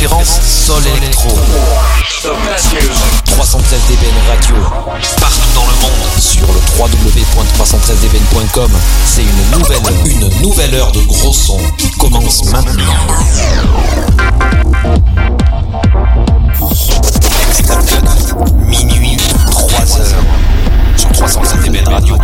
référence Sol Electro. 313 dBN Radio, partout dans le monde, sur le www.313dbn.com. C'est une nouvelle heure de gros son qui commence maintenant. Minuit, 3 heures, sur 313 dBN Radio.